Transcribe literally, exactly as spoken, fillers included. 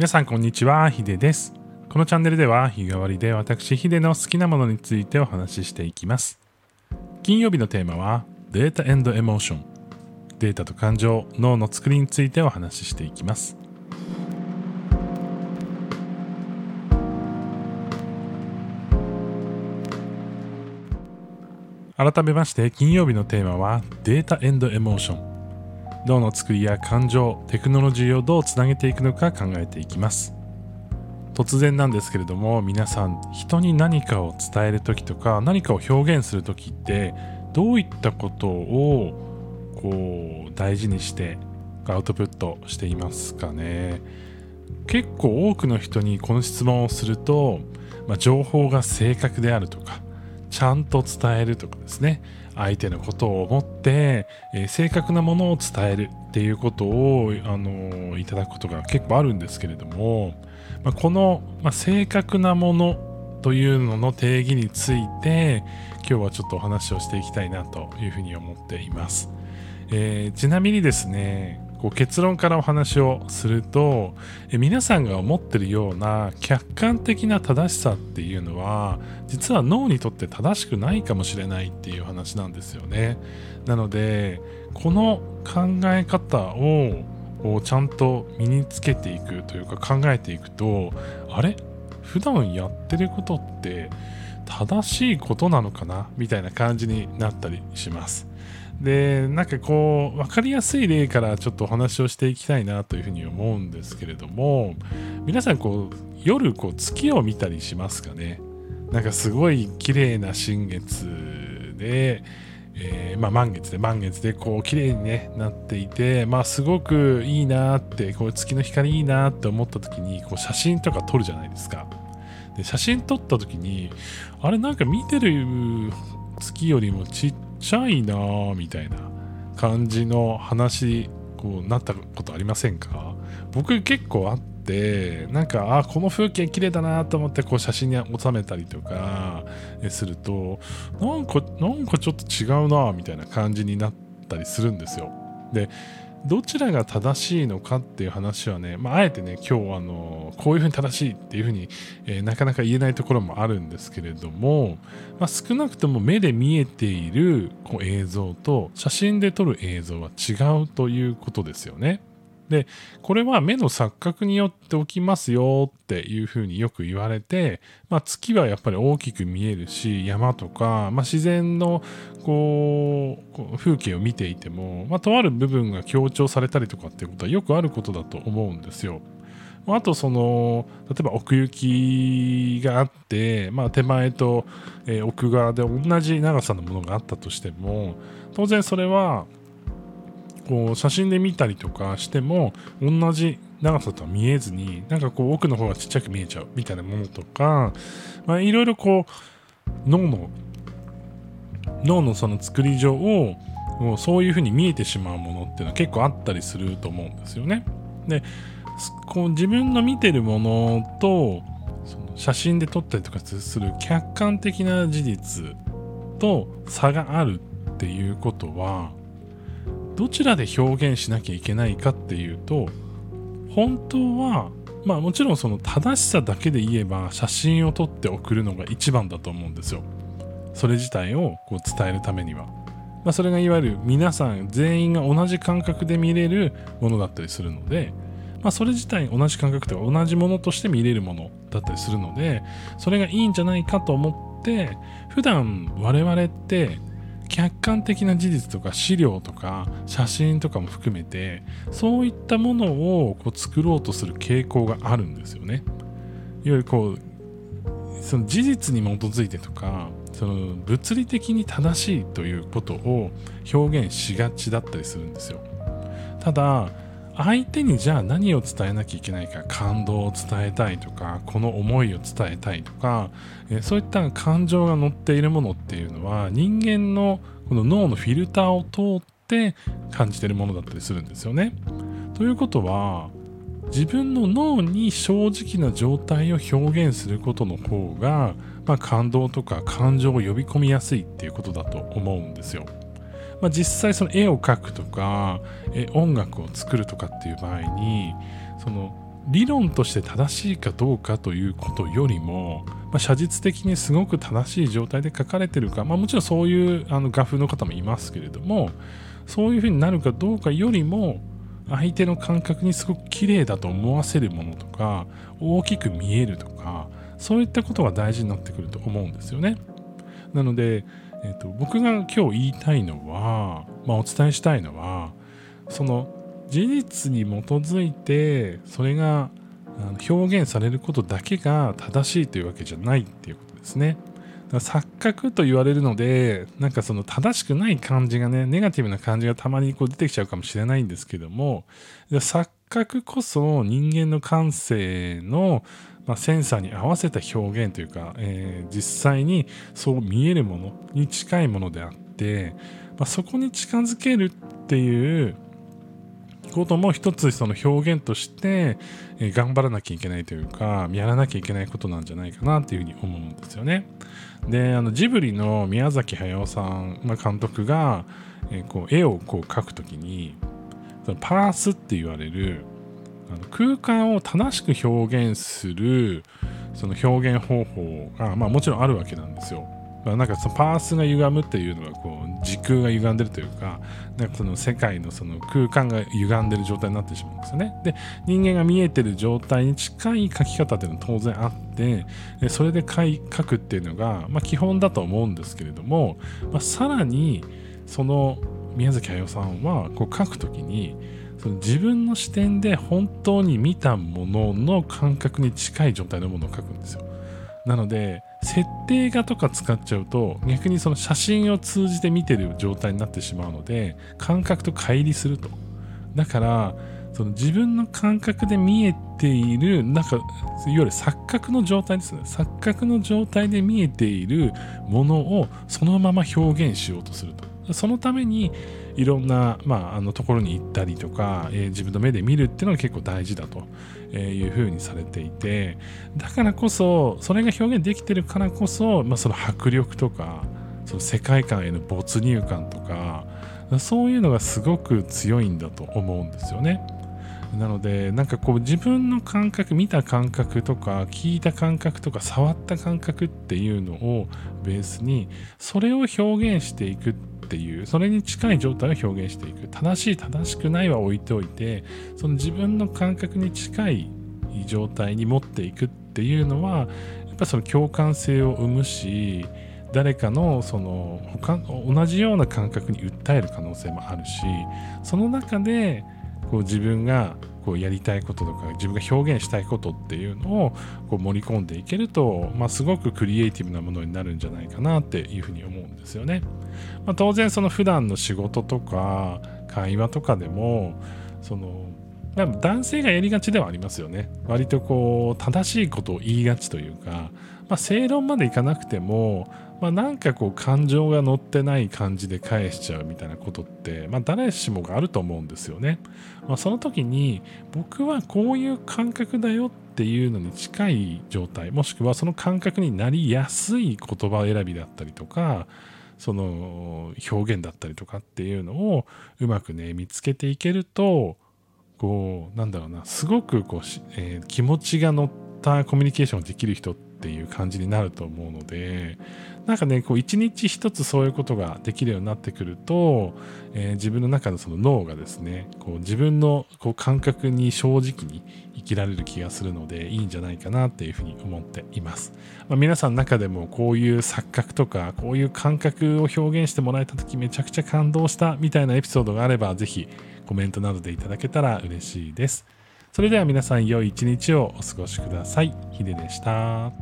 皆さんこんにちは、ヒデです。このチャンネルでは日替わりで私ヒデの好きなものについてお話ししていきます。金曜日のテーマはデータ&エモーション、データと感情、脳の作りについてお話ししていきます。改めまして金曜日のテーマはデータ&エモーション、脳の作りや感情、テクノロジーをどうつなげていくのか考えていきます。突然なんですけれども、皆さん人に何かを伝えるときとか何かを表現するときってどういったことをこう大事にしてアウトプットしていますかね。結構多くの人にこの質問をすると、まあ、情報が正確であるとかちゃんと伝えるとかですね、相手のことを思って、えー、正確なものを伝えるっていうことを、あのー、いただくことが結構あるんですけれども、まあ、この、まあ、正確なものというのの定義について今日はちょっとお話をしていきたいなというふうに思っています。えー、ちなみにですね、こう結論からお話をすると、え皆さんが思ってるような客観的な正しさっていうのは実は脳にとって正しくないかもしれないっていう話なんですよね。なのでこの考え方をちゃんと身につけていくというか考えていくと、あれ普段やってることって正しいことなのかなみたいな感じになったりします。で、なんかこう分かりやすい例からちょっとお話をしていきたいなというふうに思うんですけれども、皆さんこう夜こう月を見たりしますかね。なんかすごい綺麗な新月で、えー、まあ満月で満月でこう綺麗に、ね、なっていて、まあすごくいいなってこう月の光いいなって思った時にこう写真とか撮るじゃないですか。で写真撮った時にあれなんか見てる月よりもちっちゃいなぁみたいな感じの話こうなったことありませんか？僕結構あって、なんかあこの風景綺麗だなと思ってこう写真に収めたりとかするとなんかなんかちょっと違うなぁみたいな感じになったりするんですよ。でどちらが正しいのかっていう話はね、まあ、あえてね今日あのこういうふうに正しいっていうふうに、えー、なかなか言えないところもあるんですけれども、まあ、少なくとも目で見えているこう映像と写真で撮る映像は違うということですよね。でこれは目の錯覚によって起きますよっていうふうによく言われて、まあ、月はやっぱり大きく見えるし山とか、まあ、自然のこう風景を見ていても、まあ、とある部分が強調されたりとかっていうことはよくあることだと思うんですよ。あとその例えば奥行きがあって、まあ、手前と奥側で同じ長さのものがあったとしても当然それはこう写真で見たりとかしても同じ長さとは見えずになんかこう奥の方がちっちゃく見えちゃうみたいなものとか、まあいろいろこう脳の脳のその作り上をそういう風に見えてしまうものっていうのは結構あったりすると思うんですよね。で、こう自分の見てるものとその写真で撮ったりとかする客観的な事実と差があるっていうことはどちらで表現しなきゃいけないかっていうと、本当はまあもちろんその正しさだけで言えば写真を撮って送るのが一番だと思うんですよ。それ自体をこう伝えるためには、まあ、それがいわゆる皆さん全員が同じ感覚で見れるものだったりするので、まあ、それ自体同じ感覚とか同じものとして見れるものだったりするので、それがいいんじゃないかと思って普段我々って客観的な事実とか資料とか写真とかも含めてそういったものをこう作ろうとする傾向があるんですよね。いわゆるこうその事実に基づいてとかその物理的に正しいということを表現しがちだったりするんですよ。ただ相手にじゃあ何を伝えなきゃいけないか、感動を伝えたいとかこの思いを伝えたいとか、えそういった感情が乗っているものっていうのは人間のこの脳のフィルターを通って感じているものだったりするんですよね。ということは自分の脳に正直な状態を表現することの方が、まあ、感動とか感情を呼び込みやすいっていうことだと思うんですよ。まあ、実際その絵を描くとか音楽を作るとかっていう場合にその理論として正しいかどうかということよりも、まあ、写実的にすごく正しい状態で書かれてるか、まあ、もちろんそういうあの画風の方もいますけれども、そういうふうになるかどうかよりも相手の感覚にすごく綺麗だと思わせるものとか、大きく見えるとか、そういったことが大事になってくると思うんですよね。なので、えーと、僕が今日言いたいのは、まあ、お伝えしたいのは、その事実に基づいてそれが表現されることだけが正しいというわけじゃないっていうことですね。だから錯覚と言われるので、なんかその正しくない感じがね、ネガティブな感じがたまにこう出てきちゃうかもしれないんですけども、錯覚こそ人間の感性のまあセンサーに合わせた表現というか、えー、実際にそう見えるものに近いものであって、まあ、そこに近づけるっていうことも一つその表現として頑張らなきゃいけないというか、やらなきゃいけないことなんじゃないかなっていうふうに思うんですよね。で、あのジブリの宮崎駿さん、まあ、監督がこう絵をこう描くときに、そのパースって言われるあの空間を正しく表現するその表現方法が、まあ、もちろんあるわけなんですよ。なんかそのパースが歪むっていうのはこう時空が歪んでるというか、なんかその世界のその空間が歪んでる状態になってしまうんですよね。で、人間が見えてる状態に近い描き方っていうのは当然あって、それで描くっていうのがまあ基本だと思うんですけれども、まあ、さらにその宮崎駿さんはこう描くときに、その自分の視点で本当に見たものの感覚に近い状態のものを描くんですよ。なので設定画とか使っちゃうと、逆にその写真を通じて見てる状態になってしまうので、感覚と乖離すると。だからその自分の感覚で見えている、なんかいわゆる錯覚の状態ですね。錯覚の状態で見えているものをそのまま表現しようとすると。そのためにいろんな、まあ、あのところに行ったりとか、えー、自分の目で見るっていうのが結構大事だというふうにされていて、だからこそそれが表現できてるからこそ、まあ、その迫力とか、その世界観への没入感とか、そういうのがすごく強いんだと思うんですよね。なので、なんかこう自分の感覚、見た感覚とか聞いた感覚とか触った感覚っていうのをベースに、それを表現していくっていう、それに近い状態を表現していく。正しい正しくないは置いておいて、その自分の感覚に近い状態に持っていくっていうのは、やっぱその共感性を生むし、誰かのその他同じような感覚に訴える可能性もあるし、その中でこう自分がこうやりたいこととか、自分が表現したいことっていうのをこう盛り込んでいけると、まあ、すごくクリエイティブなものになるんじゃないかなっていうふうに思うんですよね。まあ、当然その普段の仕事とか会話とかでも、その男性がやりがちではありますよね。割とこう正しいことを言いがちというか、まあ、正論までいかなくても、まあ、なんかこう感情が乗ってない感じで返しちゃうみたいなことって、まあ、誰しもがあると思うんですよね。まあ、その時に僕はこういう感覚だよっていうのに近い状態、もしくはその感覚になりやすい言葉選びだったりとか、その表現だったりとかっていうのをうまくね見つけていけると、こうなんだろうな、すごくこう、えー、気持ちが乗ったコミュニケーションができる人ってっていう感じになると思うので、なんかねこう一日一つそういうことができるようになってくると、えー、自分の中のその脳がですね、こう自分のこう感覚に正直に生きられる気がするので、いいんじゃないかなっていうふうに思っています。まあ、皆さんの中でもこういう錯覚とか、こういう感覚を表現してもらえた時めちゃくちゃ感動したみたいなエピソードがあれば、ぜひコメントなどでいただけたら嬉しいです。それでは皆さん、良い一日をお過ごしください。ヒデでした。